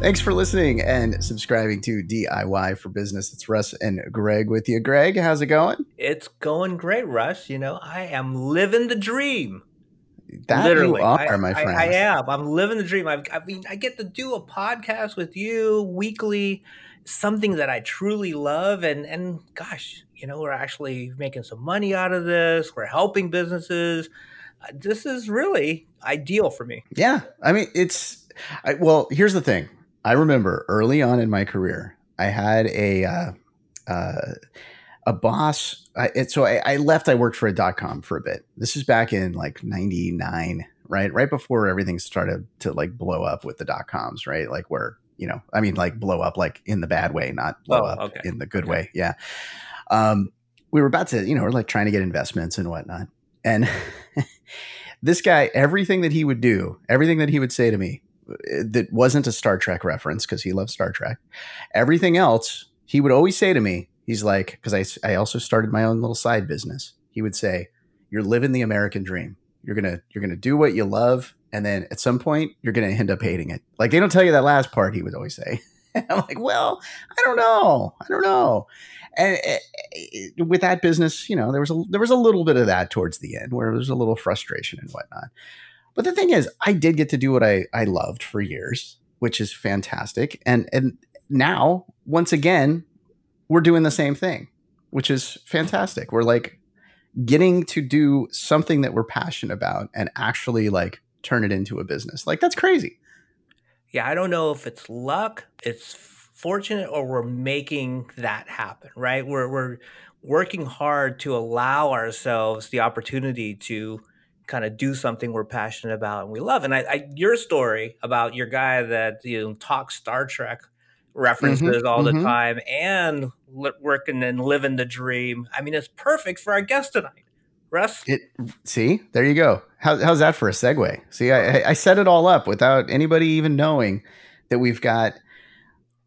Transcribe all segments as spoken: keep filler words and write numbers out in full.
Thanks for listening and subscribing to D I Y for Business. It's Russ and Greg with you. Greg, how's it going? It's going great, Russ. You know, I am living the dream. That Literally, you are, I, my friend. I, I am. I'm living the dream. I've, I mean, I get to do a podcast with you weekly, something that I truly love. And, and gosh, you know, we're actually making some money out of this. We're helping businesses. This is really ideal for me. Yeah. I mean, it's I, well, here's the thing. I remember early on in my career, I had a uh, uh, a boss. I, it, so I, I left. I worked for a dot com for a bit. This is back in like ninety-nine, right? Right before everything started to like blow up with the dot coms, right? Like where, you know, I mean, like blow up like in the bad way, not blow oh, up okay. in the good okay. way. Yeah. Um, we were about to, you know, we're like trying to get investments and whatnot. And this guy, everything that he would do, everything that he would say to me that wasn't a Star Trek reference, because he loved Star Trek, everything else, he would always say to me, he's like, because I, I also started my own little side business. He would say, you're living the American dream. You're going to, you're going to do what you love. And then at some point you're going to end up hating it. Like, they don't tell you that last part, he would always say. And I'm like, well, I don't know. I don't know. And it, it, with that business, you know, there was a, there was a little bit of that towards the end where there was a little frustration and whatnot. But the thing is, I did get to do what I, I loved for years, which is fantastic. And, and now, once again, we're doing the same thing, which is fantastic. We're like getting to do something that we're passionate about and actually like turn it into a business. Like, that's crazy. Yeah, I don't know if it's luck, it's fortunate, or we're making that happen, right? We're we're working hard to allow ourselves the opportunity to kind of do something we're passionate about and we love. And I, I your story about your guy that, you know, talks Star Trek references mm-hmm, all mm-hmm. the time and li- working and living the dream. I mean, it's perfect for our guest tonight. Russ? It, see, there you go. How, how's that for a segue? See, I, I set it all up without anybody even knowing that we've got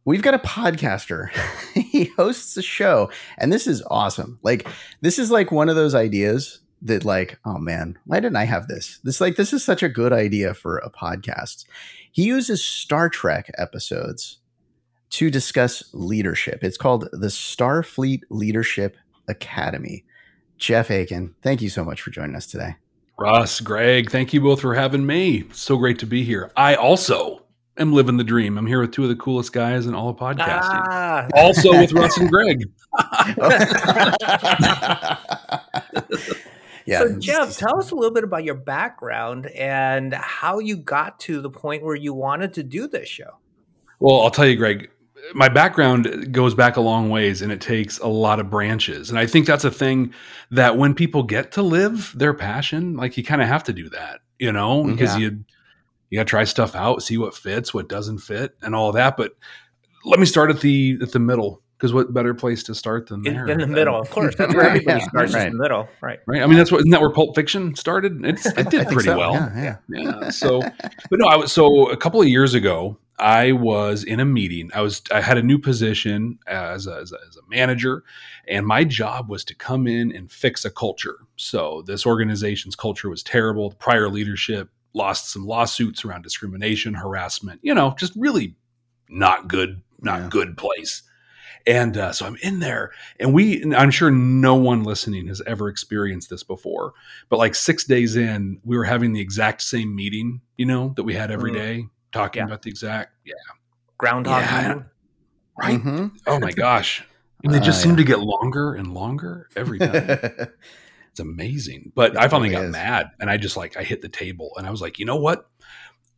we've got a podcaster. He hosts a show, and this is awesome. Like, this is like one of those ideas that, like, oh man, why didn't I have this? This like this is such a good idea for a podcast. He uses Star Trek episodes to discuss leadership. It's called the Starfleet Leadership Academy. Jeff Akin, thank you so much for joining us today. Russ, Greg, thank you both for having me. So great to be here. I also am living the dream. I'm here with two of the coolest guys in all of podcasting. Ah. Also with Russ and Greg. Yeah. So Jeff, tell us a little bit about your background and how you got to the point where you wanted to do this show. Well, I'll tell you, Greg. My background goes back a long ways, and it takes a lot of branches. And I think that's a thing that when people get to live their passion, like, you kind of have to do that, you know, because yeah. you, you gotta try stuff out, see what fits, what doesn't fit, and all that. But let me start at the, at the middle. Because what better place to start than there? In the middle, of course. That's where everybody yeah, starts, right. in the middle. Right. Right. I mean, that's what, isn't that where Pulp Fiction started? It's, it did pretty so. well. Yeah, yeah. yeah. So, but no, I was, so a couple of years ago, I was in a meeting. I was, I had a new position as a, as a, as a manager, and my job was to come in and fix a culture. So this organization's culture was terrible. The prior leadership lost some lawsuits around discrimination, harassment, you know, just really not good, not yeah. good place. And uh, so I'm in there, and we, and I'm sure no one listening has ever experienced this before, but like six days in, we were having the exact same meeting, you know, that we had every day, talking yeah. about the exact, yeah. groundhog. Yeah. Right. Mm-hmm. Oh my gosh. And they just uh, seem yeah. to get longer and longer every time. It's amazing. But it I finally really got is. mad, and I just like, I hit the table, and I was like, you know what?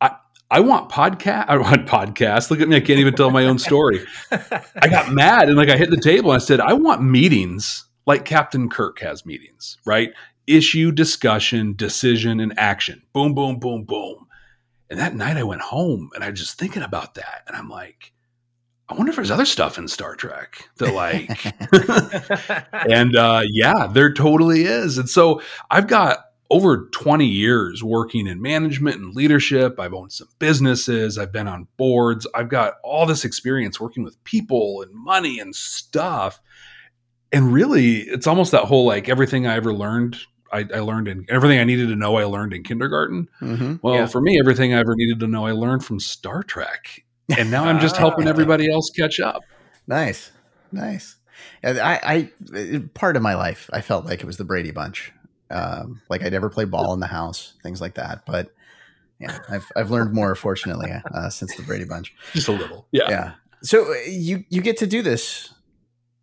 I, I want podcast. I want podcasts. Look at me. I can't even tell my own story. I got mad, and like, I hit the table, and I said, I want meetings like Captain Kirk has meetings, right? Issue, discussion, decision, and action. Boom, boom, boom, boom. And that night I went home, and I was just thinking about that. And I'm like, I wonder if there's other stuff in Star Trek that like, and uh, yeah, there totally is. And so I've got over twenty years working in management and leadership. I've owned some businesses. I've been on boards. I've got all this experience working with people and money and stuff. And really, it's almost that whole, like, everything I ever learned, I, I learned in everything I needed to know, I learned in kindergarten. Mm-hmm. Well, yeah. for me, everything I ever needed to know, I learned from Star Trek. And now I'm just helping everybody else catch up. Nice. Nice. I, I, part of my life, I felt like it was the Brady Bunch. Um, like I never played ball in the house, things like that. But yeah, I've, I've learned more, fortunately, uh, since the Brady Bunch. Just a little. Yeah. Yeah. So you, you get to do this,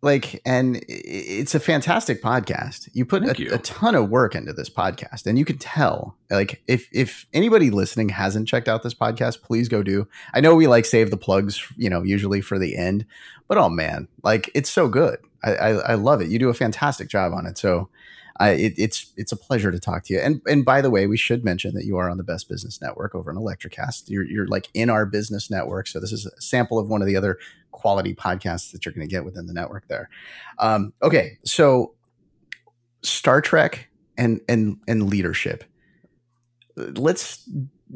like, and it's a fantastic podcast. You put a, you. a ton of work into this podcast, and you can tell, like, if, if anybody listening hasn't checked out this podcast, please go do. I know we like save the plugs, you know, usually for the end, but oh man, like it's so good. I, I, I love it. You do a fantastic job on it. So I, it, it's, it's a pleasure to talk to you. And, and by the way, we should mention that you are on the Best Business Network over in Electrocast. You're, you're like in our business network. So this is a sample of one of the other quality podcasts that you're going to get within the network there. Um, okay. So Star Trek and, and, and leadership, let's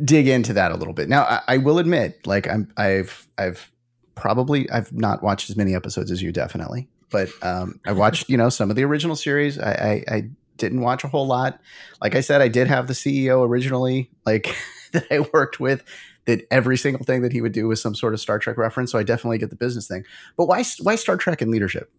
dig into that a little bit. Now I, I will admit, like I'm, I've, I've probably, I've not watched as many episodes as you, definitely. But um, I watched, you know, some of the original series. I, I, I didn't watch a whole lot. Like I said, I did have the C E O originally, like that I worked with, that every single thing that he would do was some sort of Star Trek reference. So I definitely get the business thing. But why, why Star Trek and leadership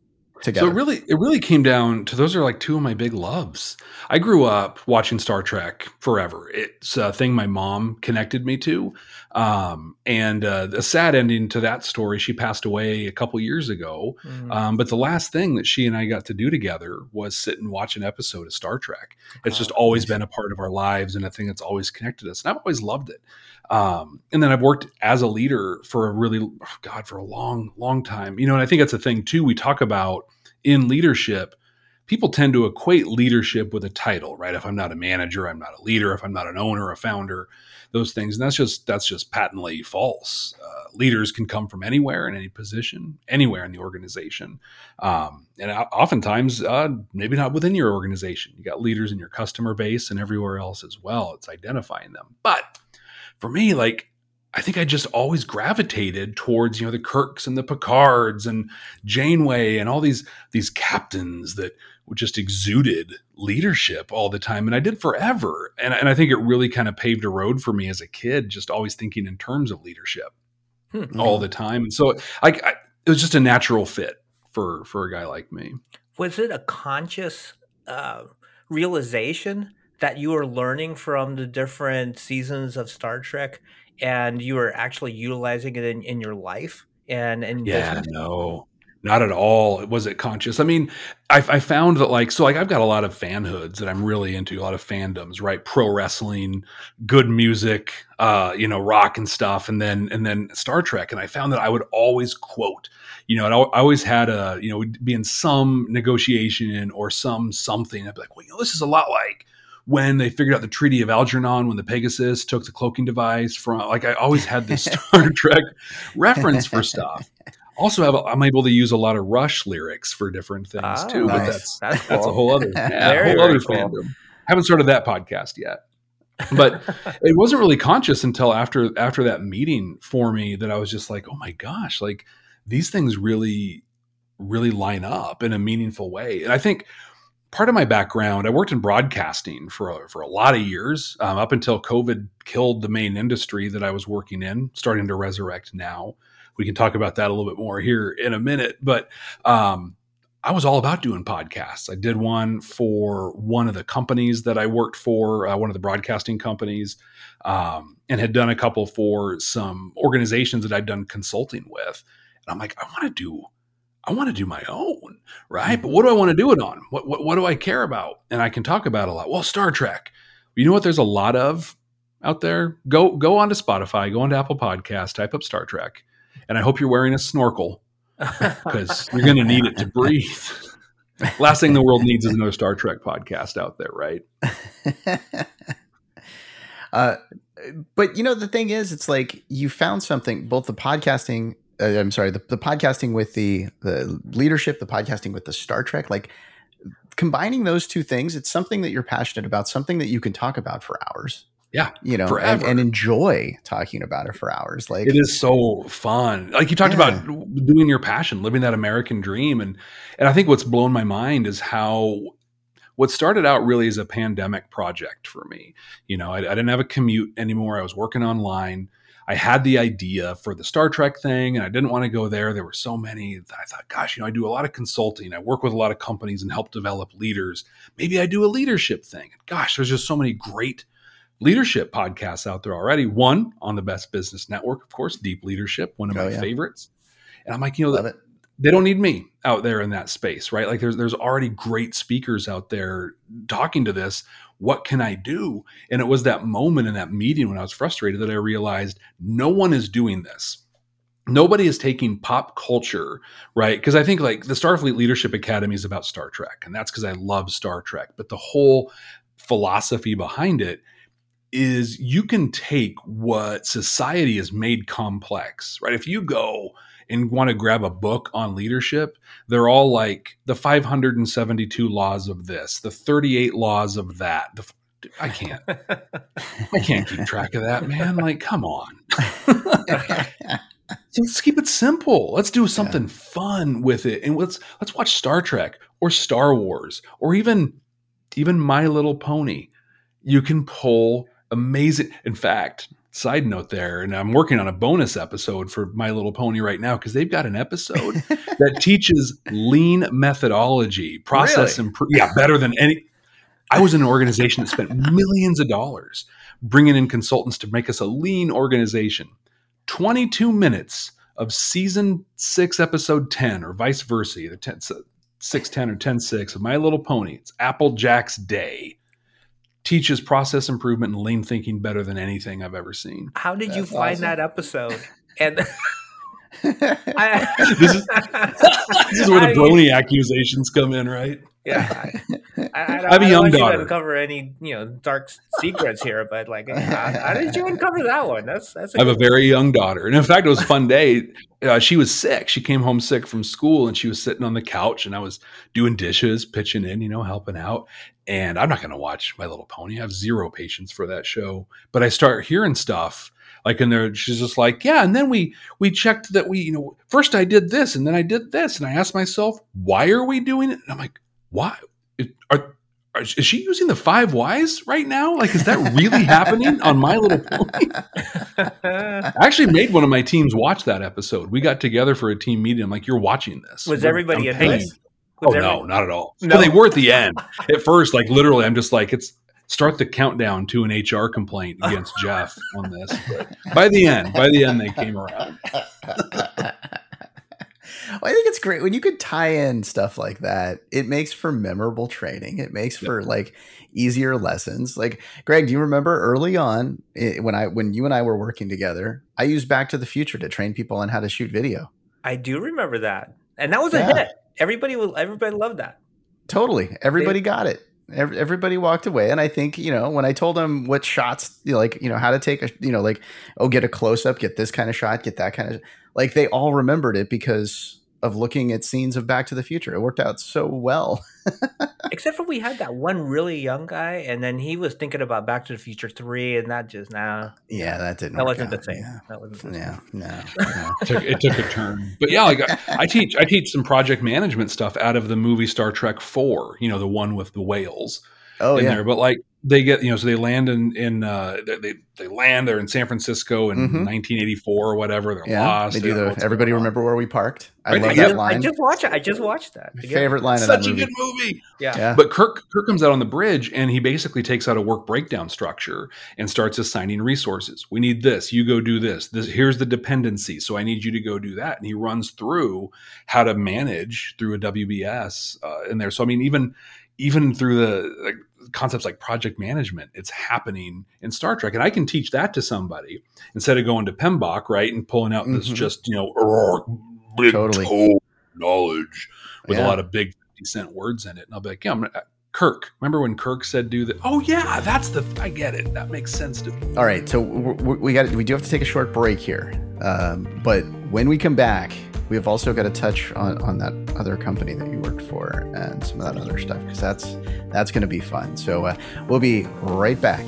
together? So it really, it really came down to, those are like two of my big loves. I grew up watching Star Trek forever. It's a thing my mom connected me to, um, and uh, a sad ending to that story. She passed away a couple years ago, mm-hmm. um, but the last thing that she and I got to do together was sit and watch an episode of Star Trek. It's oh, just always nice. Been a part of our lives and a thing that's always connected us, and I've always loved it. Um, and then I've worked as a leader for a really, oh God, for a long, long time, you know, and I think that's a thing too. We talk about in leadership, people tend to equate leadership with a title, right? If I'm not a manager, I'm not a leader. If I'm not an owner, a founder, those things. And that's just, that's just patently false. Uh, leaders can come from anywhere in any position, anywhere in the organization. Um, and oftentimes, uh, maybe not within your organization, you got leaders in your customer base and everywhere else as well. It's identifying them. But for me, like, I think I just always gravitated towards, you know, the Kirks and the Picards and Janeway and all these, these captains that just exuded leadership all the time. And I did forever. And, and I think it really kind of paved a road for me as a kid, just always thinking in terms of leadership hmm. all the time. And so I, I, it was just a natural fit for, for a guy like me. Was it a conscious uh, realization that you were learning from the different seasons of Star Trek and you were actually utilizing it in, in your life? And, and yeah, business? No, not at all. It wasn't conscious. I mean, I, I found that like, so like I've got a lot of fanhoods that I'm really into, a lot of fandoms, right? Pro wrestling, good music, uh, you know, rock and stuff. And then, and then Star Trek. And I found that I would always quote, you know, and I, I always had a, you know, be in some negotiation or some something. I'd be like, well, you know, this is a lot like when they figured out the Treaty of Algernon, when the Pegasus took the cloaking device from, like I always had this Star Trek reference for stuff. Also, have, I'm able to use a lot of Rush lyrics for different things oh, too, nice. But that's that's, cool. that's a whole other, yeah, very, whole other cool. fandom. Haven't started that podcast yet, but it wasn't really conscious until after after that meeting for me that I was just like, oh my gosh, like these things really, really line up in a meaningful way, and I think. Part of my background, I worked in broadcasting for, for a lot of years, um, up until COVID killed the main industry that I was working in, starting to resurrect now. We can talk about that a little bit more here in a minute, but um, I was all about doing podcasts. I did one for one of the companies that I worked for, uh, one of the broadcasting companies, um, and had done a couple for some organizations that I'd done consulting with. And I'm like, I want to do I want to do my own, right? But what do I want to do it on? What, what what do I care about? And I can talk about a lot. Well, Star Trek. You know what? There's a lot of out there. Go go onto Spotify, go onto Apple Podcasts, type up Star Trek, and I hope you're wearing a snorkel because you're going to need it to breathe. Last thing the world needs is another Star Trek podcast out there, right? uh, but you know, the thing is, it's like you found something. Both the podcasting. I'm sorry, the, the podcasting with the, the leadership, the podcasting with the Star Trek, like combining those two things, it's something that you're passionate about, something that you can talk about for hours. Yeah. You know, and, and enjoy talking about it for hours. Like it is so fun. Like you talked yeah. about doing your passion, living that American dream. And, and I think what's blown my mind is how what started out really as a pandemic project for me. You know, I, I didn't have a commute anymore. I was working online. I had the idea for the Star Trek thing and I didn't want to go there. There were so many. I thought, gosh, you know, I do a lot of consulting. I work with a lot of companies and help develop leaders. Maybe I do a leadership thing. Gosh, there's just so many great leadership podcasts out there already. One on the Best Business Network, of course, Deep Leadership, one of oh, my yeah. favorites. And I'm like, you know, Love it. They don't need me out there in that space, right? Like there's there's already great speakers out there talking to this. What can I do? And it was that moment in that meeting when I was frustrated that I realized no one is doing this. Nobody is taking pop culture, right? Because I think like the Starfleet Leadership Academy is about Star Trek, and that's because I love Star Trek. But the whole philosophy behind it is you can take what society has made complex, right? If you go and want to grab a book on leadership, they're all like the five hundred seventy-two laws of this, the thirty-eight laws of that. The, I can't, I can't keep track of that, man. Like, come on. Let's keep it simple. Let's do something yeah. fun with it. And let's, let's watch Star Trek or Star Wars or even, even My Little Pony. You can pull amazing. In fact, side note there, and I'm working on a bonus episode for My Little Pony right now because they've got an episode that teaches lean methodology, process really? improve. Yeah, better than any. I was in an organization that spent millions of dollars bringing in consultants to make us a lean organization. twenty-two minutes of season six, episode ten, or vice versa, either six ten or ten six of My Little Pony. It's Applejack's Day. Teaches process improvement and lean thinking better than anything I've ever seen. How did That's you find awesome. That episode? And I, this, is, this is where the I, brony accusations come in, right? Yeah, I, I, I, I have a young I don't daughter. You uncover any you know dark secrets here, but like, how, how did you uncover that one? That's that's. A I have a very one. young daughter, and in fact, it was a fun day. Uh, she was sick. She came home sick from school, and she was sitting on the couch, and I was doing dishes, pitching in, you know, helping out. And I'm not going to watch My Little Pony. I have zero patience for that show. But I start hearing stuff. Like, and there, she's just like, yeah. And then we, we checked that we, you know, first I did this and then I did this. And I asked myself, why are we doing it? And I'm like, why are, are is she using the five whys right now? Like, is that really happening on My Little Pony? I actually made one of my teams watch that episode. We got together for a team meeting. I'm like, you're watching this. Was We're, everybody in this? Oh everybody? No, not at all. No, well, they were at the end at first. Like literally, I'm just like, it's, start the countdown to an H R complaint against Jeff on this. But by the end, by the end, they came around. Well, I think it's great when you could tie in stuff like that. It makes for memorable training. It makes for yep. like easier lessons. Like Greg, do you remember early on when I, when you and I were working together, I used Back to the Future to train people on how to shoot video. I do remember that. And that was a yeah. hit. Everybody will, everybody loved that. Totally. Everybody they, got it. Everybody walked away. And I think, you know, when I told them what shots, you know, like, you know, how to take a, you know, like, oh, get a close up, get this kind of shot, get that kind of, like, they all remembered it because of looking at scenes of Back to the Future. It worked out so well. Except for we had that one really young guy and then he was thinking about Back to the Future three and that just, nah. Yeah, that didn't that work wasn't out. The same. Yeah. That wasn't the same. Yeah, no. no. it, took, it took a turn. But yeah, like I, I teach I teach some project management stuff out of the movie Star Trek four, you know, the one with the whales. Oh, in yeah. there. But like they get, you know, so they land in, in uh, they, they land, they're in San Francisco in mm-hmm. nineteen eighty-four or whatever. They're yeah, lost. They do the, everybody remember where we parked. I right. love I that just, line. I just watched it. I just watched that. My favorite line Such of that movie. Such a good movie. Yeah. yeah. But Kirk, Kirk comes out on the bridge and he basically takes out a work breakdown structure and starts assigning resources. We need this. You go do this. This here's the dependency. So I need you to go do that. And he runs through how to manage through a W B S uh, in there. So, I mean, even, even through the like, concepts like project management, it's happening in Star Trek. And I can teach that to somebody instead of going to P M B O K, right, and pulling out mm-hmm. this just, you know, big totally. Toe knowledge with yeah. a lot of big fifty cent words in it. And I'll be like, yeah, I'm gonna, Kirk, remember when Kirk said do that? Oh, yeah, that's the, I get it. That makes sense to me. All right, so we, we got we do have to take a short break here. Um, but when we come back, we've also got to touch on, on that other company that you worked for and some of that other stuff, because that's that's going to be fun. So uh, we'll be right back.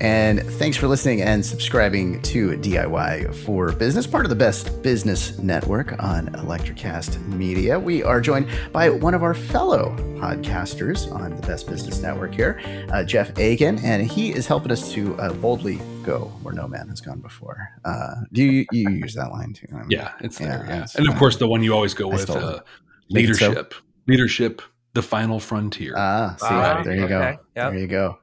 And thanks for listening and subscribing to D I Y for Business, part of the Best Business Network on Electrocast Media. We are joined by one of our fellow podcasters on the Best Business Network here, uh, Jeff Akin, and he is helping us to uh, boldly go where no man has gone before. Uh, do you, you use that line too? I mean, yeah, it's there. Yeah, yeah. It's, and of course, the one you always go I with, uh, leadership. So. Leadership, the final frontier. Ah, see, right. there you okay. go. Yep. There you go.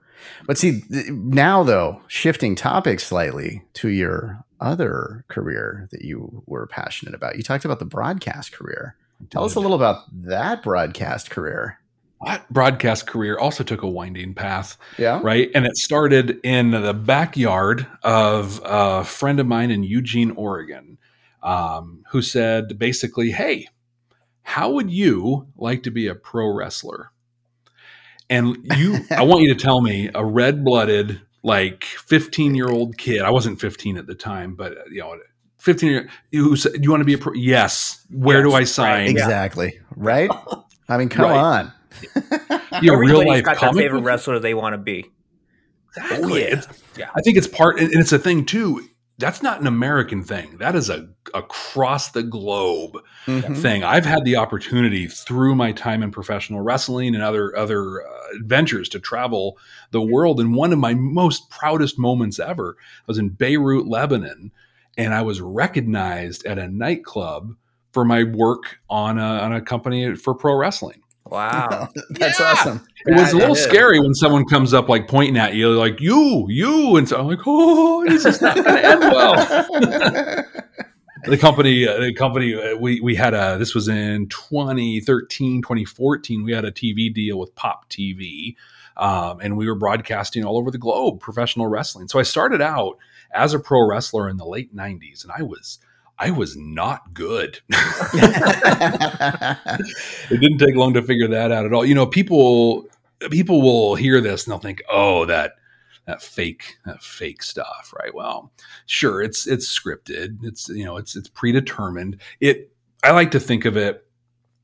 But see, now, though, shifting topics slightly to your other career that you were passionate about. You talked about the broadcast career. Tell us a little about that broadcast career. That broadcast career also took a winding path. Yeah. Right. And it started in the backyard of a friend of mine in Eugene, Oregon, um, who said basically, hey, how would you like to be a pro wrestler? And you, I want you to tell me a red-blooded, like fifteen-year-old kid. I wasn't fifteen at the time, but you know, fifteen-year. Who said, "You want to be a pro?" Yes. Where yes, do I sign? Right, exactly. Yeah. Right. I mean, come right. on. Your real life got their favorite wrestler they want to be. Exactly. Oh, yeah. It's, yeah. I think it's part, and it's a thing too. That's not an American thing. That is a across the globe mm-hmm. thing. I've had the opportunity through my time in professional wrestling and other other uh, adventures to travel the world. And one of my most proudest moments ever, I was in Beirut, Lebanon, and I was recognized at a nightclub for my work on a, on a company for pro wrestling. Wow. That's yeah. awesome. It was a little scary when someone comes up like pointing at you, like you, you. And so I'm like, oh, this is not going to end well. the company, uh, the company, uh, we, we had a, this was in twenty thirteen, twenty fourteen. We had a T V deal with Pop T V. Um, and we were broadcasting all over the globe, professional wrestling. So I started out as a pro wrestler in the late nineties, and I was I was not good. It didn't take long to figure that out at all. You know, people people will hear this and they'll think, "Oh, that that fake that fake stuff," right? Well, sure, it's it's scripted. It's you know, it's it's predetermined. It I like to think of it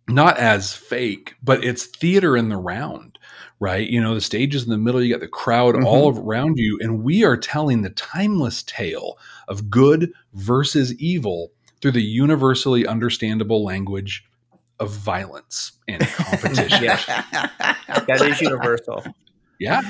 not as fake, but it's theater in the round, right? You know, the stage is in the middle, you got the crowd mm-hmm. all around you, and we are telling the timeless tale of good versus evil through the universally understandable language of violence and competition. yeah. That is universal. Yeah.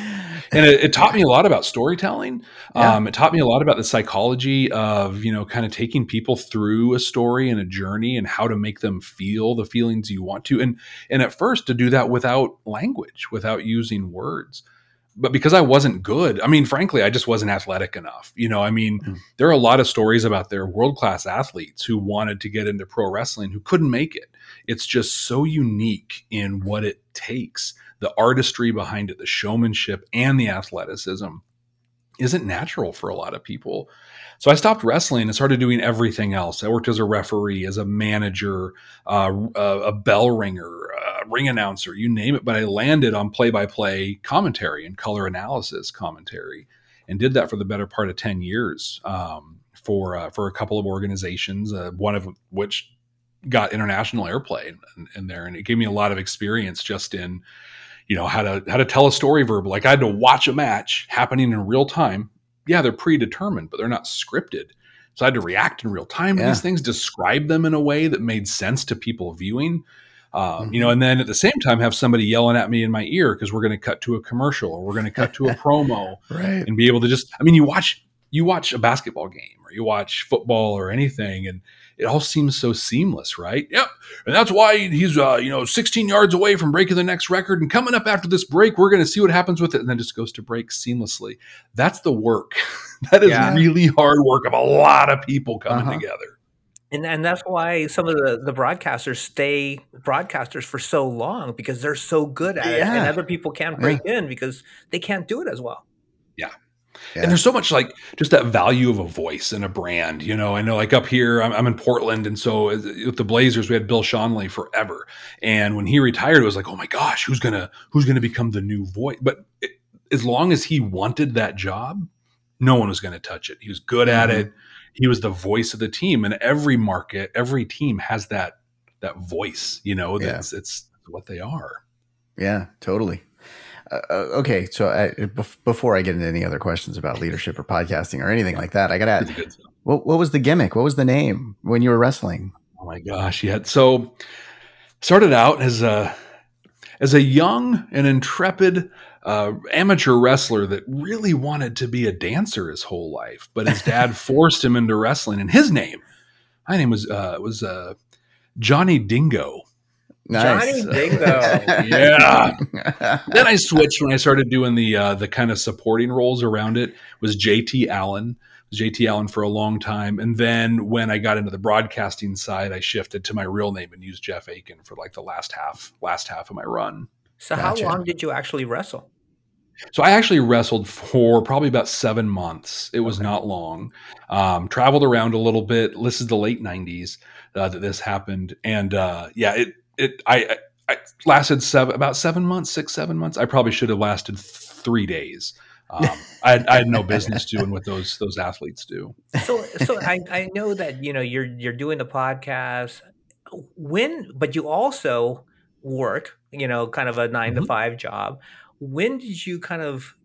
And it, it taught me a lot about storytelling. Yeah. Um, it taught me a lot about the psychology of, you know, kind of taking people through a story and a journey and how to make them feel the feelings you want to. And, and at first to do that without language, without using words. But because I wasn't good, I mean, frankly, I just wasn't athletic enough. You know, I mean, mm-hmm. there are a lot of stories about their world-class athletes who wanted to get into pro wrestling who couldn't make it. It's just so unique in what it takes. The artistry behind it, the showmanship, and the athleticism isn't natural for a lot of people. So I stopped wrestling and started doing everything else. I worked as a referee, as a manager, uh, a bell ringer, a ring announcer, you name it. But I landed on play-by-play commentary and color analysis commentary and did that for the better part of ten years um, for uh, for a couple of organizations, uh, one of which got international airplay in, in there. And it gave me a lot of experience just in you know, how to, how to tell a story verbal. Like I had to watch a match happening in real time. Yeah. They're predetermined, but they're not scripted. So I had to react in real time to yeah. these things, describe them in a way that made sense to people viewing, um, mm-hmm. you know, and then at the same time have somebody yelling at me in my ear, cause we're going to cut to a commercial or we're going to cut to a promo right. and be able to just, I mean, you watch, you watch a basketball game or you watch football or anything. And it all seems so seamless, right? Yep. And that's why he's, uh, you know, sixteen yards away from breaking the next record. And coming up after this break, we're going to see what happens with it. And then just goes to break seamlessly. That's the work. That is yeah. really hard work of a lot of people coming uh-huh. together. And and that's why some of the, the broadcasters stay broadcasters for so long because they're so good at yeah. it. And other people can't break yeah. in because they can't do it as well. Yeah. Yeah. And there's so much like just that value of a voice and a brand, you know, I know like up here, I'm, I'm in Portland. And so with the Blazers, we had Bill Schonley forever. And when he retired, it was like, oh my gosh, who's going to, who's going to become the new voice. But it, as long as he wanted that job, no one was going to touch it. He was good mm-hmm. at it. He was the voice of the team, and every market, every team has that, that voice, you know, that's yeah. it's what they are. Yeah, totally. Uh, okay, so I, before I get into any other questions about leadership or podcasting or anything like that, I got to ask, what, what was the gimmick? What was the name when you were wrestling? Oh my gosh, yeah. So started out as a as a young and intrepid uh, amateur wrestler that really wanted to be a dancer his whole life, but his dad forced him into wrestling. And his name, my name was uh, was uh, Johnny Dingo. Nice. Johnny Dingo. Yeah. Then I switched when I started doing the uh, the kind of supporting roles around it. It was J T Allen. It was J T Allen for a long time. And then when I got into the broadcasting side, I shifted to my real name and used Jeff Akin for like the last half last half of my run. So gotcha. How long did you actually wrestle? So I actually wrestled for probably about seven months. It was okay. Not long. Um, traveled around a little bit. This is the late nineties uh, that this happened. And uh, yeah, it It I, I lasted seven about seven months, six, seven months. I probably should have lasted three days. Um, I, I had no business doing what those those athletes do. So, so I, I know that you know you're you're doing the podcast when, but you also work, you know, kind of a nine mm-hmm. to five job. When did you kind of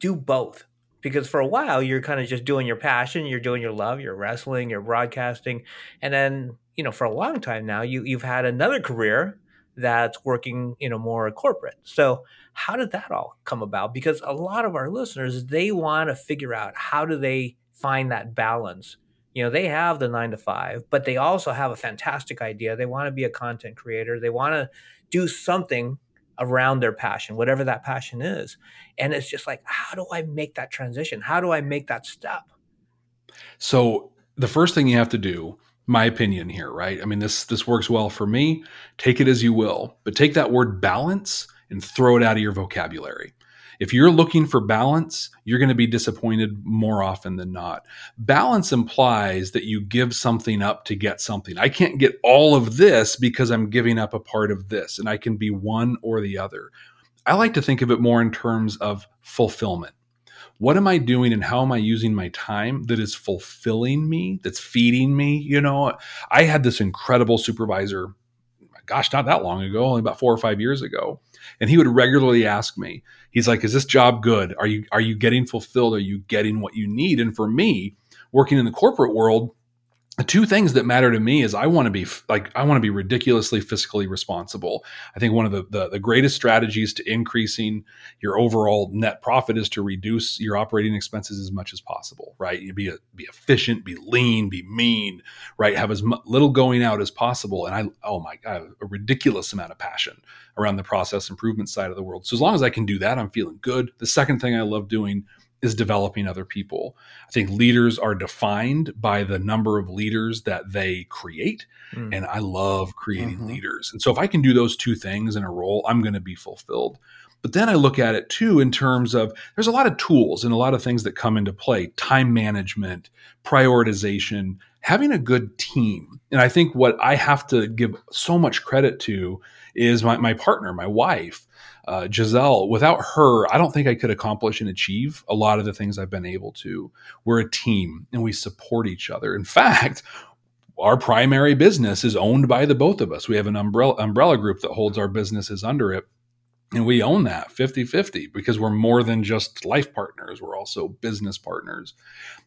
do both? Because for a while you're kind of just doing your passion, you're doing your love, you're wrestling, you're broadcasting, and then, you know, for a long time now, you, you've had another career that's working, you know, more corporate. So how did that all come about? Because a lot of our listeners, they want to figure out how do they find that balance? You know, they have the nine to five, but they also have a fantastic idea. They want to be a content creator. They want to do something around their passion, whatever that passion is. And it's just like, how do I make that transition? How do I make that step? So the first thing you have to do, my opinion here, right? I mean, this this works well for me. Take it as you will, but take that word balance and throw it out of your vocabulary. If you're looking for balance, you're going to be disappointed more often than not. Balance implies that you give something up to get something. I can't get all of this because I'm giving up a part of this, and I can be one or the other. I like to think of it more in terms of fulfillment. What am I doing and how am I using my time that is fulfilling me, that's feeding me? You know, I had this incredible supervisor, gosh, not that long ago, only about four or five years ago. And he would regularly ask me, he's like, is this job good? Are you, are you getting fulfilled? Are you getting what you need? And for me, working in the corporate world, the two things that matter to me is I want to be like, I want to be ridiculously fiscally responsible. I think one of the, the the greatest strategies to increasing your overall net profit is to reduce your operating expenses as much as possible, right? You be, be efficient, be lean, be mean, right? Have as mu- little going out as possible. And I, oh my God, I have a ridiculous amount of passion around the process improvement side of the world. So as long as I can do that, I'm feeling good. The second thing I love doing is developing other people. I think leaders are defined by the number of leaders that they create. Mm. And I love creating mm-hmm. leaders. And so if I can do those two things in a role, I'm going to be fulfilled. But then I look at it too, in terms of there's a lot of tools and a lot of things that come into play, time management, prioritization, having a good team. And I think what I have to give so much credit to is my, my partner, my wife, Uh, Giselle. Without her, I don't think I could accomplish and achieve a lot of the things I've been able to. We're a team and we support each other. In fact, our primary business is owned by the both of us. We have an umbrella umbrella group that holds our businesses under it. And we own that fifty-fifty because we're more than just life partners. We're also business partners.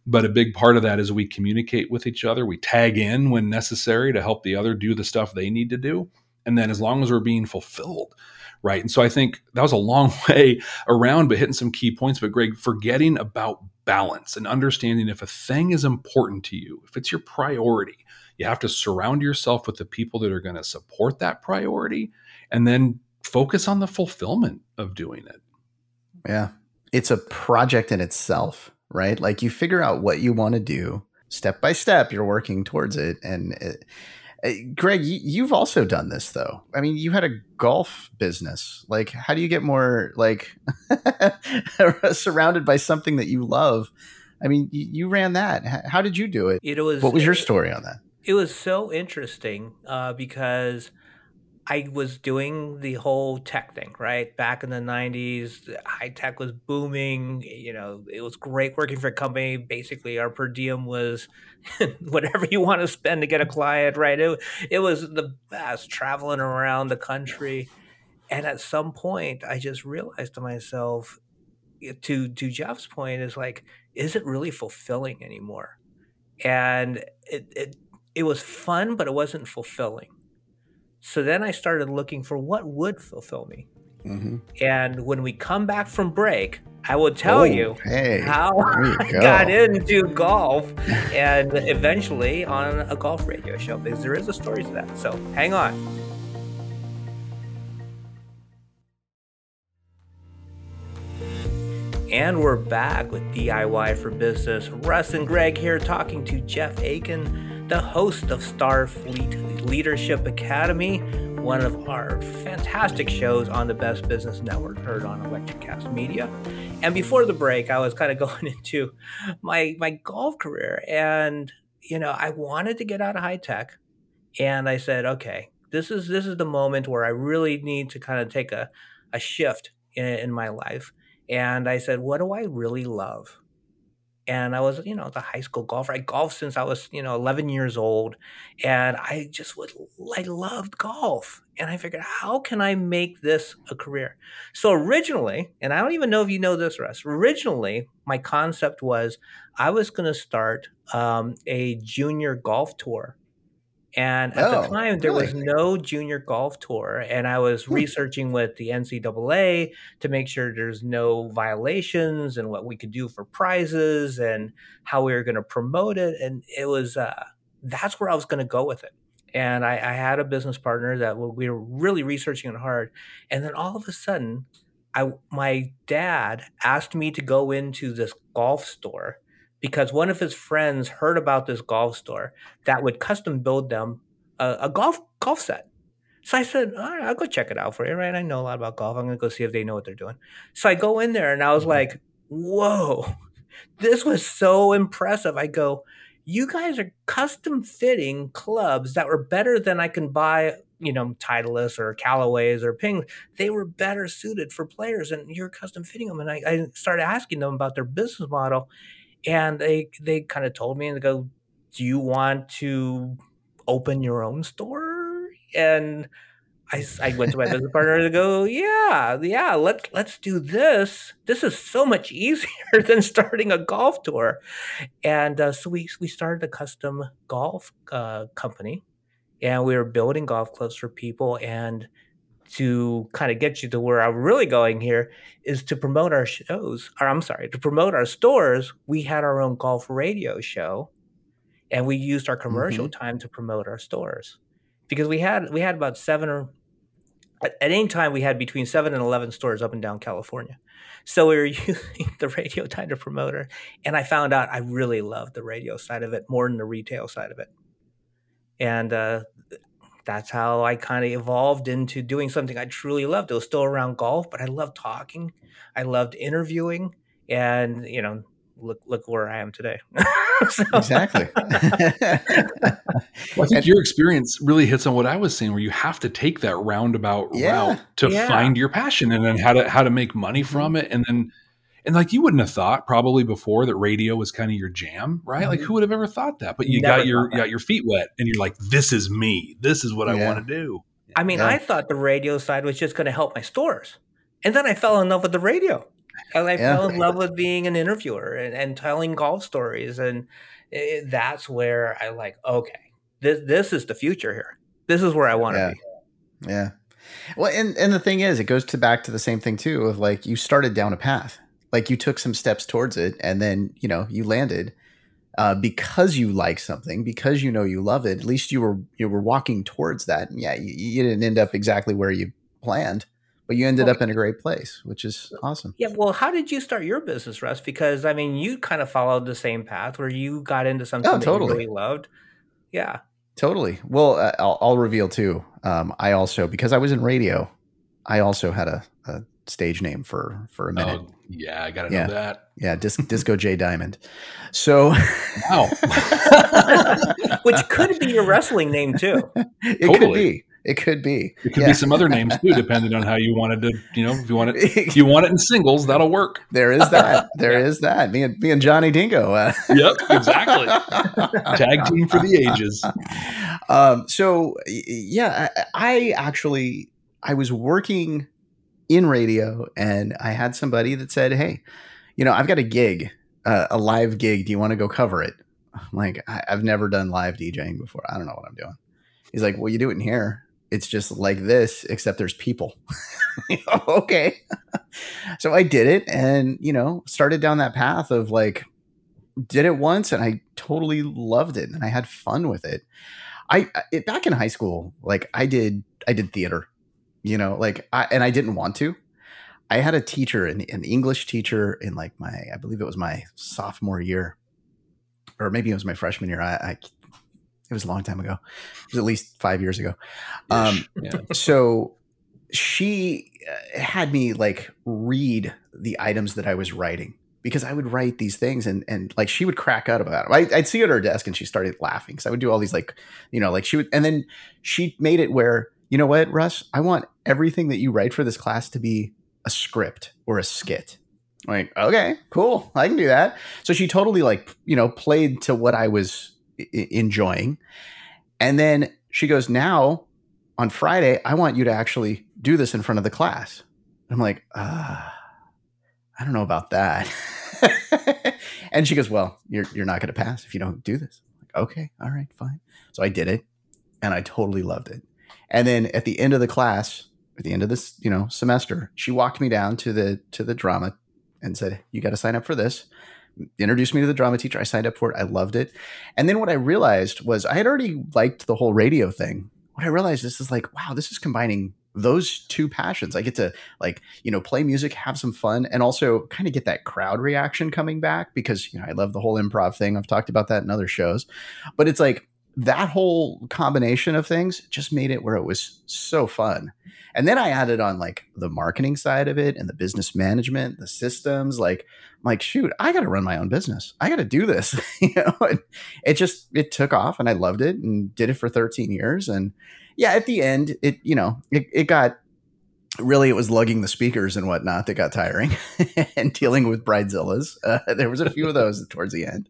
But a big part of that is we communicate with each other. We tag in when necessary to help the other do the stuff they need to do. And then as long as we're being fulfilled, right? And so I think that was a long way around, but hitting some key points. But Greg, forgetting about balance and understanding if a thing is important to you, if it's your priority, you have to surround yourself with the people that are going to support that priority and then focus on the fulfillment of doing it. Yeah. It's a project in itself, right? Like you figure out what you want to do step by step, you're working towards it. And it, Greg, you've also done this though. I mean, you had a golf business. Like, how do you get more like surrounded by something that you love? I mean, you ran that. How did you do it? It was. What was your story on that? It was so interesting uh, because I was doing the whole tech thing, right? Back in the nineties, high tech was booming. You know, it was great working for a company. Basically, our per diem was whatever you want to spend to get a client, right? It, it was the best, traveling around the country. And at some point, I just realized to myself, to to Jeff's point, is like, is it really fulfilling anymore? And it it it was fun, but it wasn't fulfilling. So then I started looking for what would fulfill me. Mm-hmm. And when we come back from break, I will tell oh, you hey, how I go. got into golf and eventually on a golf radio show, because there is a story to that. So hang on. And we're back with D I Y for Business. Russ and Greg here talking to Jeff Akin, the host of Starfleet Leadership Academy, one of our fantastic shows on the Best Business Network, heard on Electrocast Media. And before the break, I was kind of going into my my golf career, and you know, I wanted to get out of high tech, and I said, okay, this is this is the moment where I really need to kind of take a a shift in, in my life. And I said, what do I really love? And I was, you know, the high school golfer. I golfed since I was, you know, eleven years old. And I just would, I loved golf. And I figured, how can I make this a career? So originally, and I don't even know if you know this, Russ, originally my concept was I was going to start um, a junior golf tour. And at oh, the time, there really? was no junior golf tour. And I was researching with the N C double A to make sure there's no violations and what we could do for prizes and how we were going to promote it. And it was uh, that's where I was going to go with it. And I, I had a business partner that we were really researching it hard. And then all of a sudden, I, my dad asked me to go into this golf store, because one of his friends heard about this golf store that would custom build them a, a golf golf set. So I said, all right, I'll go check it out for you, right? I know a lot about golf. I'm going to go see if they know what they're doing. So I go in there, and I was like, whoa, this was so impressive. I go, you guys are custom fitting clubs that were better than I can buy, you know, Titleist or Callaways or Ping. They were better suited for players, and you're custom fitting them. And I, I started asking them about their business model. And they they kind of told me, and they go, do you want to open your own store? And I, I went to my business partner and go, yeah, yeah, let's let's do this. This is so much easier than starting a golf tour. And uh, so we we started a custom golf uh, company, and we were building golf clubs for people. And to kind of get you to where I'm really going here is to promote our shows, or I'm sorry, to promote our stores. We had our own golf radio show, and we used our commercial mm-hmm. time to promote our stores, because we had we had about seven or at, at any time we had between seven and eleven stores up and down California. So we were using the radio time to promote her, and I found out I really loved the radio side of it more than the retail side of it, and. uh That's how I kind of evolved into doing something I truly loved. It was still around golf, but I loved talking. I loved interviewing. And, you know, look look where I am today. so. Exactly. Well, I think your experience really hits on what I was saying, where you have to take that roundabout yeah, route to yeah. find your passion, and then how to how to make money from it. And then, and like, you wouldn't have thought probably before that radio was kind of your jam, right? Mm-hmm. Like, who would have ever thought that? But you Never got your you got your feet wet, and you're like, this is me. This is what yeah. I want to do. I mean, yeah. I thought the radio side was just going to help my stores. And then I fell in love with the radio. And I yeah. fell in love with being an interviewer and, and telling golf stories. And it, that's where I like, okay, this this is the future here. This is where I want to yeah. be. Yeah. Well, and, and the thing is, it goes to back to the same thing, too, of like, you started down a path. Like, you took some steps towards it, and then, you know, you landed uh, because you like something, because you know you love it. At least you were you were walking towards that. And yeah, you, you didn't end up exactly where you planned, but you ended okay. up in a great place, which is awesome. Yeah. Well, how did you start your business, Russ? Because, I mean, you kind of followed the same path where you got into something oh, totally. that you really loved. Yeah. Totally. Well, uh, I'll, I'll reveal, too. Um, I also, because I was in radio, I also had a, a stage name for for a minute. Oh, yeah, I gotta yeah. know that. Yeah, Dis- Disco J Diamond. So, wow. Which could be your wrestling name too. It totally. could be. It could be. It could yeah. be some other names too, depending on how you wanted to. You know, if you want it, if you want it in singles, that'll work. There is that. There yeah. is that. Me and me and Johnny Dingo. Uh. Yep, exactly. Tag team for the ages. Um. So yeah, I, I actually. I was working in radio and I had somebody that said, hey, you know, I've got a gig, uh, a live gig. Do you want to go cover it? I'm like, I- I've never done live DJing before. I don't know what I'm doing. He's like, well, you do it in here. It's just like this, except there's people. Okay. So I did it and, you know, started down that path of like, did it once and I totally loved it and I had fun with it. I, it, back in high school, like I did, I did theater, you know, like I, and I didn't want to. I had a teacher, an, an English teacher in like my, I believe it was my sophomore year or maybe it was my freshman year. I, I It was a long time ago. It was at least five years ago. Um, yeah. So she had me like read the items that I was writing because I would write these things and, and like she would crack up about them. I, I'd see her at her desk and she started laughing. So I would do all these like, you know, like she would, and then she made it where, you know what, Russ, I want everything that you write for this class to be a script or a skit. I'm like, okay, cool. I can do that. So she totally like, you know, played to what I was enjoying. And then she goes, now on Friday, I want you to actually do this in front of the class. I'm like, ah, I don't know about that. And she goes, well, you're, you're not going to pass if you don't do this. I'm like, okay. All right, fine. So I did it and I totally loved it. And then at the end of the class, at the end of this, you know, semester, she walked me down to the, to the drama and said, you got to sign up for this. Introduced me to the drama teacher. I signed up for it. I loved it. And then what I realized was I had already liked the whole radio thing. What I realized is, is like, wow, this is combining those two passions. I get to like, you know, play music, have some fun, and also kind of get that crowd reaction coming back because, you know, I love the whole improv thing. I've talked about that in other shows, but it's like that whole combination of things just made it where it was so fun. And then I added on like the marketing side of it and the business management, the systems, like, I'm like, shoot, I got to run my own business. I got to do this. You know, it, it just, it took off and I loved it and did it for thirteen years. And yeah, at the end it, you know, it, it got really, it was lugging the speakers and whatnot that got tiring and dealing with bridezillas. Uh, there was a few of those towards the end.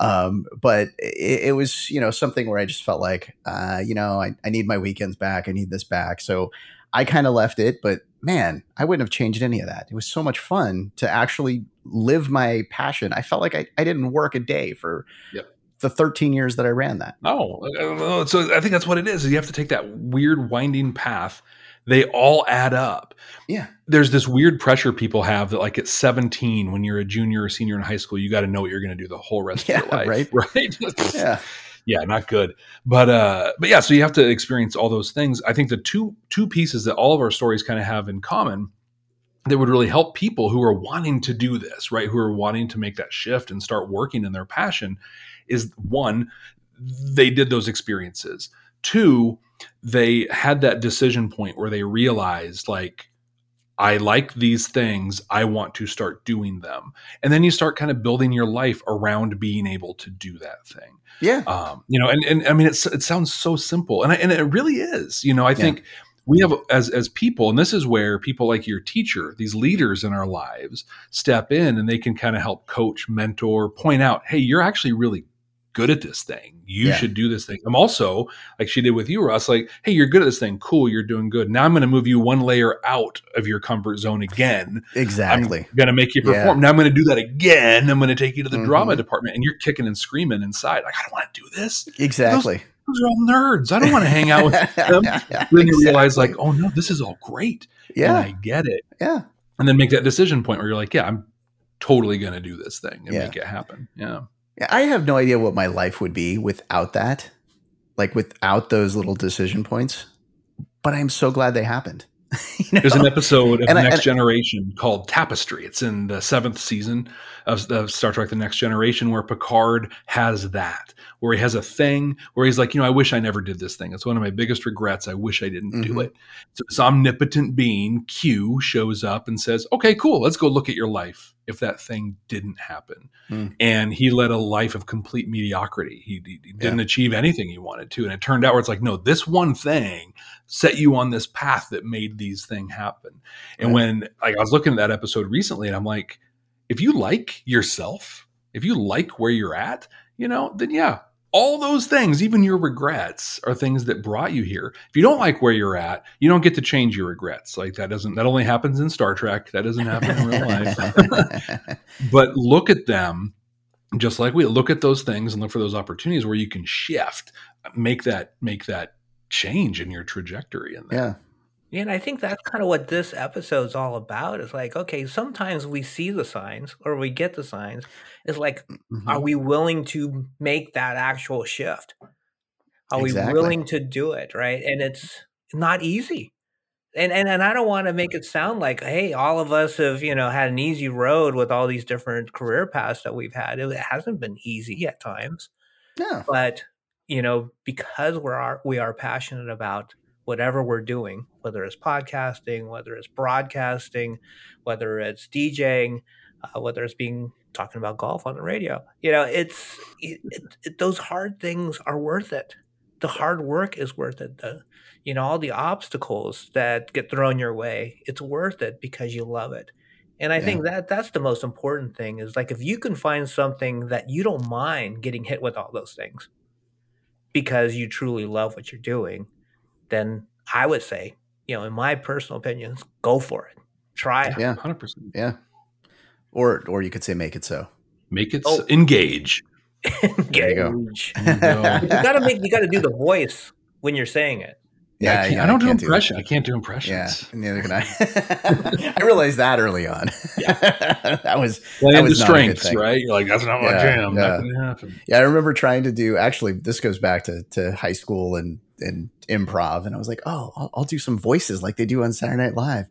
Um, but it, it was, you know, something where I just felt like, uh, you know, I, I need my weekends back. I need this back. So I kind of left it, but man, I wouldn't have changed any of that. It was so much fun to actually live my passion. I felt like I, I didn't work a day for yep. the thirteen years that I ran that. Oh, so I think that's what it is. is You have to take that weird winding path. They all add up. Yeah. There's this weird pressure people have that like at seventeen, when you're a junior or senior in high school, you got to know what you're going to do the whole rest yeah, of your life. Right. Right. Yeah. Yeah. Not good. But, uh, but yeah, so you have to experience all those things. I think the two, two pieces that all of our stories kind of have in common that would really help people who are wanting to do this, right. Who are wanting to make that shift and start working in their passion is one, they did those experiences. Two, they had that decision point where they realized like, I like these things. I want to start doing them. And then you start kind of building your life around being able to do that thing. Yeah. Um, you know, and, and I mean, it's, it sounds so simple and I, and it really is, you know, I yeah. think we have as, as people, and this is where people like your teacher, these leaders in our lives step in and they can kind of help coach, mentor, point out, hey, you're actually really good. good at this thing. You yeah. should do this thing. I'm also like she did with you, Russ, like, hey, you're good at this thing. Cool. You're doing good. Now I'm going to move you one layer out of your comfort zone again. Exactly. I'm going to make you perform. Yeah. Now I'm going to do that again. I'm going to take you to the mm-hmm. drama department and you're kicking and screaming inside. Like, I don't want to do this. Exactly. Those, those are all nerds. I don't want to hang out with them. yeah, yeah, then you exactly. realize like, oh no, this is all great. Yeah. And I get it. Yeah. And then make that decision point where you're like, yeah, I'm totally going to do this thing and yeah. make it happen. Yeah. I have no idea what my life would be without that, like without those little decision points, but I'm so glad they happened. You know? There's an episode of and The I, Next Generation called Tapestry. It's in the seventh season of, of Star Trek, The Next Generation, where Picard has that, where he has a thing where he's like, you know, I wish I never did this thing. It's one of my biggest regrets. I wish I didn't mm-hmm. do it. So this omnipotent being, Q, shows up and says, okay, cool. Let's go look at your life if that thing didn't happen. Mm. And he led a life of complete mediocrity. He, he, he didn't yeah. achieve anything he wanted to. And it turned out where it's like, no, this one thing set you on this path that made these things happen. And right. when like, I was looking at that episode recently and I'm like, if you like yourself, if you like where you're at, you know, then yeah, all those things, even your regrets, are things that brought you here. If you don't like where you're at, you don't get to change your regrets. Like that doesn't, that only happens in Star Trek. That doesn't happen in real life. But look at them, just like we look at those things and look for those opportunities where you can shift, make that, make that change in your trajectory. In that. Yeah. Yeah, and I think that's kind of what this episode's all about. It's like, okay, sometimes we see the signs or we get the signs. It's like, mm-hmm. are we willing to make that actual shift? Are exactly. we willing to do it, right? And it's not easy. And, and and I don't want to make it sound like, hey, all of us have, you know, had an easy road with all these different career paths that we've had. It hasn't been easy at times. No. But, you know, because we're are, we are passionate about whatever we're doing, whether it's podcasting, whether it's broadcasting, whether it's DJing, uh, whether it's being talking about golf on the radio, you know, it's it, it, those hard things are worth it. The hard work is worth it. The, you know, all the obstacles that get thrown your way, it's worth it because you love it. And I yeah. think that that's the most important thing is like if you can find something that you don't mind getting hit with all those things because you truly love what you're doing, then I would say, you know, in my personal opinion, go for it. Try it. Yeah, one hundred percent. Yeah. Or or you could say make it so. Make it oh. so. Engage. Engage. There you go. No. You got to make, you got to do the voice when you're saying it. Yeah. I, yeah, I don't I do impressions. Do I can't do impressions. Yeah, neither can I. I realized that early on. Yeah. that was, that was the not strengths, a good thing. Right? You're like, that's not my yeah, jam. Yeah. That didn't happen. Yeah. I remember trying to do, actually, this goes back to, to high school and, and improv. And I was like, oh, I'll, I'll do some voices like they do on Saturday Night Live.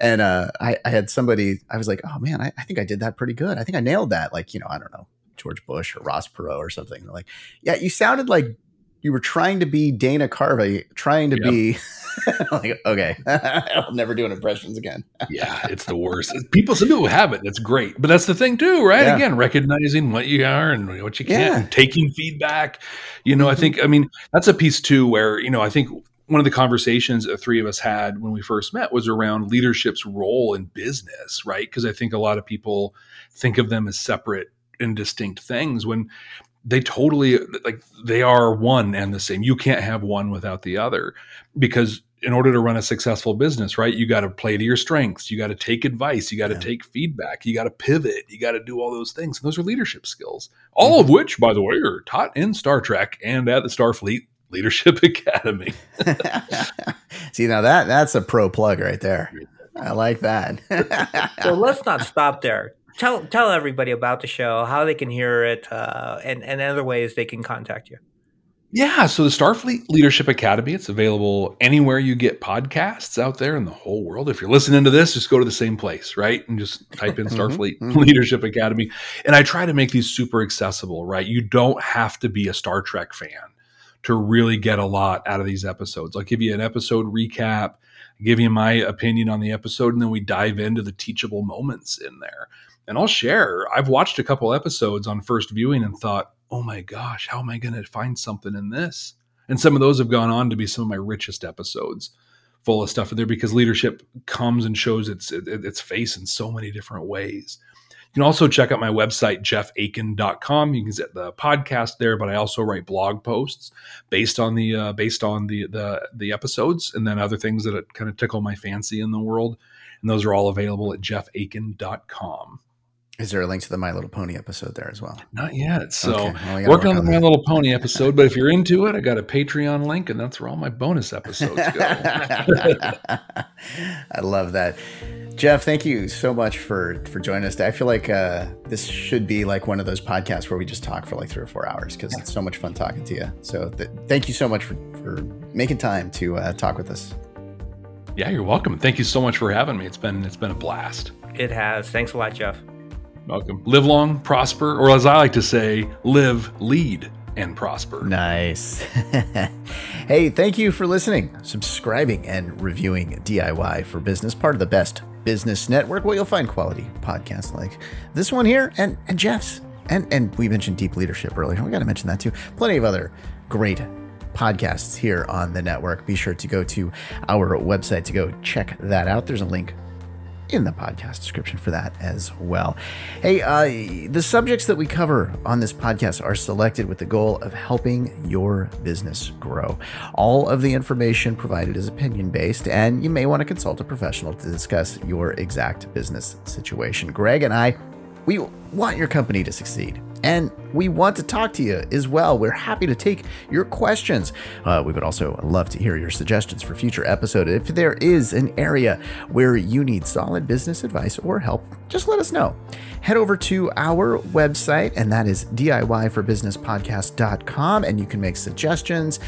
And uh, I, I had somebody, I was like, oh man, I, I think I did that pretty good. I think I nailed that. Like, you know, I don't know, George Bush or Ross Perot or something. And they're like, yeah, you sounded like you were trying to be Dana Carvey, trying to yep. be like, okay, I'll never do an impressions again. Yeah, it's the worst. People, some people have it. That's great. But that's the thing too, right? Yeah. Again, recognizing what you are and what you can, yeah. and taking feedback. You know, I think, I mean, that's a piece too where, you know, I think one of the conversations the three of us had when we first met was around leadership's role in business, right? Because I think a lot of people think of them as separate and distinct things when they totally like they are one and the same. You can't have one without the other because in order to run a successful business, right, you got to play to your strengths. You got to take advice. You got to yeah. take feedback. You got to pivot. You got to do all those things. And those are leadership skills, all mm-hmm. of which, by the way, are taught in Star Trek and at the Starfleet Leadership Academy. See, now that that's a pro plug right there. I like that. So let's not stop there. Tell tell everybody about the show, how they can hear it, uh, and, and other ways they can contact you. Yeah, so the Starfleet Leadership Academy, it's available anywhere you get podcasts out there in the whole world. If you're listening to this, just go to the same place, right? And just type in Starfleet mm-hmm. Leadership Academy. And I try to make these super accessible, right? You don't have to be a Star Trek fan to really get a lot out of these episodes. I'll give you an episode recap, give you my opinion on the episode, and then we dive into the teachable moments in there. And I'll share, I've watched a couple episodes on first viewing and thought, oh my gosh, how am I going to find something in this? And some of those have gone on to be some of my richest episodes full of stuff in there because leadership comes and shows its its face in so many different ways. You can also check out my website, jeff akin dot com. You can get the podcast there, but I also write blog posts based on the uh, based on the, the the episodes and then other things that kind of tickle my fancy in the world. And those are all available at jeff akin dot com. Is there a link to the My Little Pony episode there as well? Not yet. So okay. well, working work on the My Little Pony episode, but if you're into it, I got a Patreon link and that's where all my bonus episodes go. I love that. Jeff, thank you so much for, for joining us today. I feel like uh, this should be like one of those podcasts where we just talk for like three or four hours because it's so much fun talking to you. So th- thank you so much for, for making time to uh, talk with us. Yeah, you're welcome. Thank you so much for having me. It's been, it's been a blast. It has. Thanks a lot, Jeff. Welcome. Live long, prosper, or as I like to say, live, lead, and prosper. Nice. Hey, thank you for listening, subscribing, and reviewing D I Y for Business, part of the Best Business Network, where you'll find quality podcasts like this one here and, and Jeff's. And, and we mentioned Deep Leadership earlier. We got to mention that too. Plenty of other great podcasts here on the network. Be sure to go to our website to go check that out. There's a link in the podcast description for that as well. Hey, uh, the subjects that we cover on this podcast are selected with the goal of helping your business grow. All of the information provided is opinion-based, and you may want to consult a professional to discuss your exact business situation. Greg and I, we want your company to succeed. And we want to talk to you as well. We're happy to take your questions. Uh, we would also love to hear your suggestions for future episodes. If there is an area where you need solid business advice or help, just let us know. Head over to our website, and that is D I Y for business podcast dot com, and you can make suggestions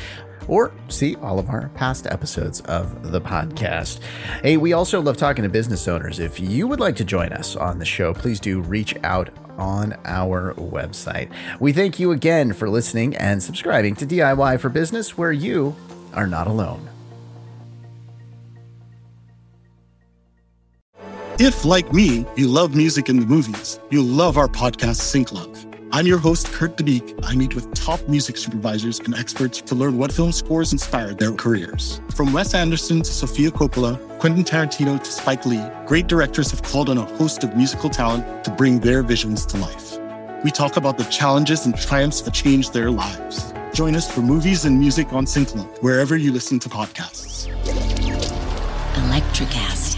or see all of our past episodes of the podcast. Hey, we also love talking to business owners. If you would like to join us on the show, please do reach out on our website. We thank you again for listening and subscribing to D I Y for Business, where you are not alone. If, like me, you love music and the movies, you love our podcast, SyncUp. I'm your host, Kurt DeBeek. I meet with top music supervisors and experts to learn what film scores inspired their careers. From Wes Anderson to Sofia Coppola, Quentin Tarantino to Spike Lee, great directors have called on a host of musical talent to bring their visions to life. We talk about the challenges and triumphs that changed their lives. Join us for movies and music on SyncUp, wherever you listen to podcasts. Electrocast.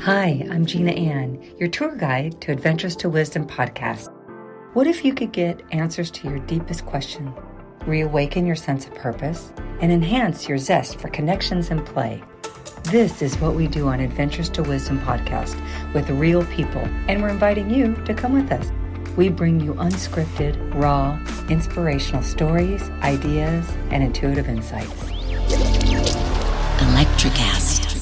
Hi, I'm Gina Ann, your tour guide to Adventures to Wisdom Podcast. What if you could get answers to your deepest question, reawaken your sense of purpose, and enhance your zest for connections and play? This is what we do on Adventures to Wisdom Podcast with real people, and we're inviting you to come with us. We bring you unscripted, raw, inspirational stories, ideas, and intuitive insights. Electrocast.